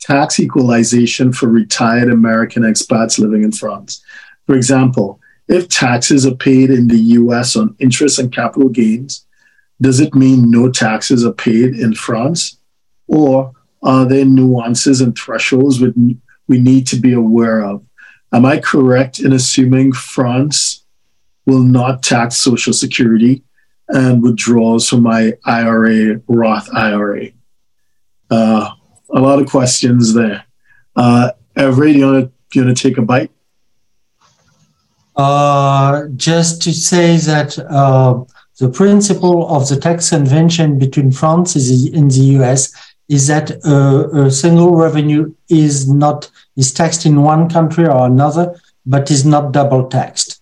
tax equalization for retired American expats living in France. For example, if taxes are paid in the U.S. on interest and capital gains, does it mean no taxes are paid in France? Or are there nuances and thresholds we need to be aware of? Am I correct in assuming France will not tax Social Security and withdrawals from my IRA, Roth IRA? A lot of questions there. Everett, you want to take a bite? Just to say that the principle of the tax convention between France and the U.S. is that a single revenue is taxed in one country or another, but is not double taxed.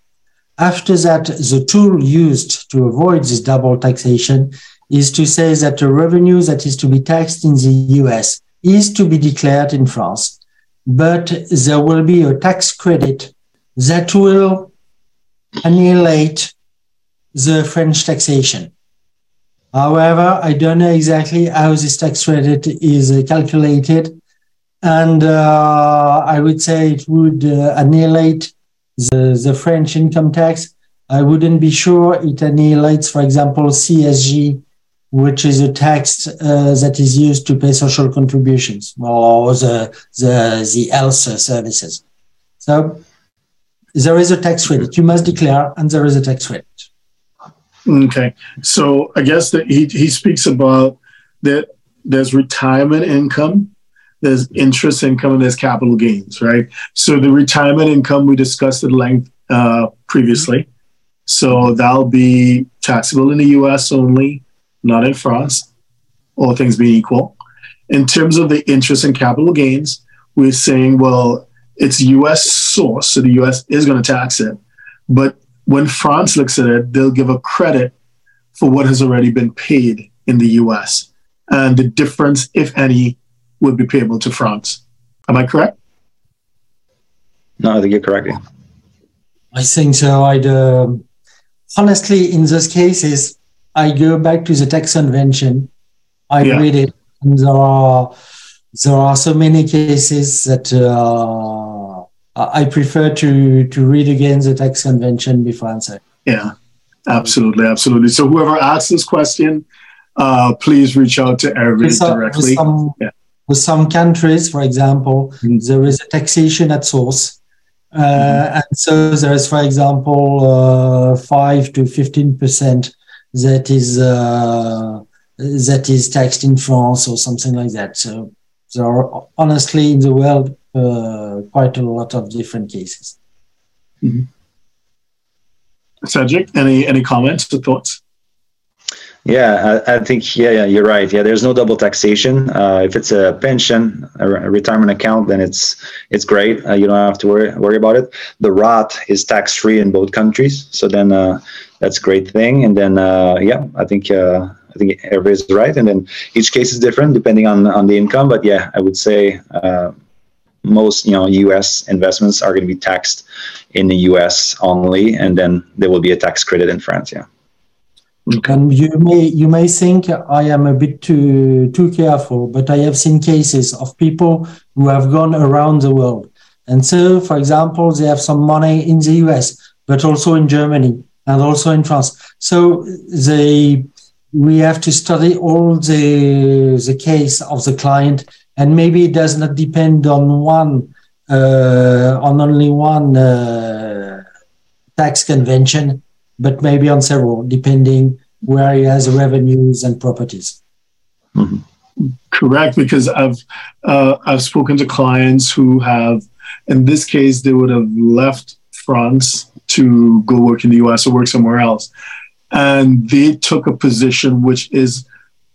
After that, the tool used to avoid this double taxation is to say that the revenue that is to be taxed in the U.S. is to be declared in France, but there will be a tax credit that will annihilate the French taxation. However, I don't know exactly how this tax credit is calculated, and I would say it would annihilate the French income tax. I wouldn't be sure it annihilates, for example, CSG, which is a tax that is used to pay social contributions, or the ELSA services. So there is a tax credit. You must declare, and there is a tax credit. Okay. So I guess that he speaks about that there's retirement income, there's interest income, and there's capital gains, right? So the retirement income we discussed at length previously. So that'll be taxable in the U.S. only, not in France, all things being equal. In terms of the interest and capital gains, we're saying, well, it's U.S. source, so the U.S. is going to tax it. But when France looks at it, they'll give a credit for what has already been paid in the U.S. And the difference, if any, would be payable to France. Am I correct? No, I think you're correct. Yeah. I think so. Honestly, in those cases, I go back to the tax convention. Read it, and there are so many cases that I prefer to read again the tax convention before answering. Yeah, absolutely. So whoever asks this question, please reach out to everybody directly. With some countries, for example, there is a taxation at source. And so there is, for example, 5 to 15% that is taxed in France or something like that. So there are, honestly, in the world, quite a lot of different cases. Cedric, any comments or thoughts? Yeah, I think, you're right. Yeah, there's no double taxation. If it's a pension, a retirement account, then it's great. You don't have to worry about it. The Roth is tax-free in both countries. So then that's a great thing. And then, I think everybody's right. And then each case is different depending on the income. But yeah, I would say most U.S. investments are going to be taxed in the U.S. only. And then there will be a tax credit in France, yeah. And you may think I am a bit too careful, but I have seen cases of people who have gone around the world. And so, for example, they have some money in the US, but also in Germany and also in France. So we have to study all the case of the client, and maybe it does not depend on only one tax convention, but maybe on several, depending where he has revenues and properties. Mm-hmm. Correct, because I've spoken to clients who have, in this case, they would have left France to go work in the U.S. or work somewhere else. And they took a position which is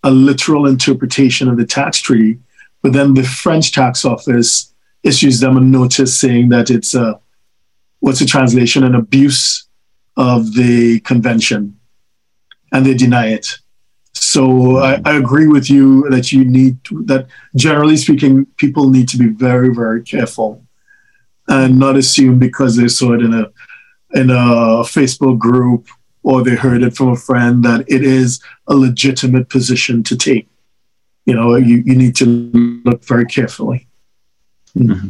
a literal interpretation of the tax treaty, but then the French tax office issues them a notice saying that it's an abuse of the convention, and they deny it. So I agree with you that generally speaking, people need to be very, very careful and not assume because they saw it in a Facebook group or they heard it from a friend that it is a legitimate position to take. You need to look very carefully. Mm-hmm.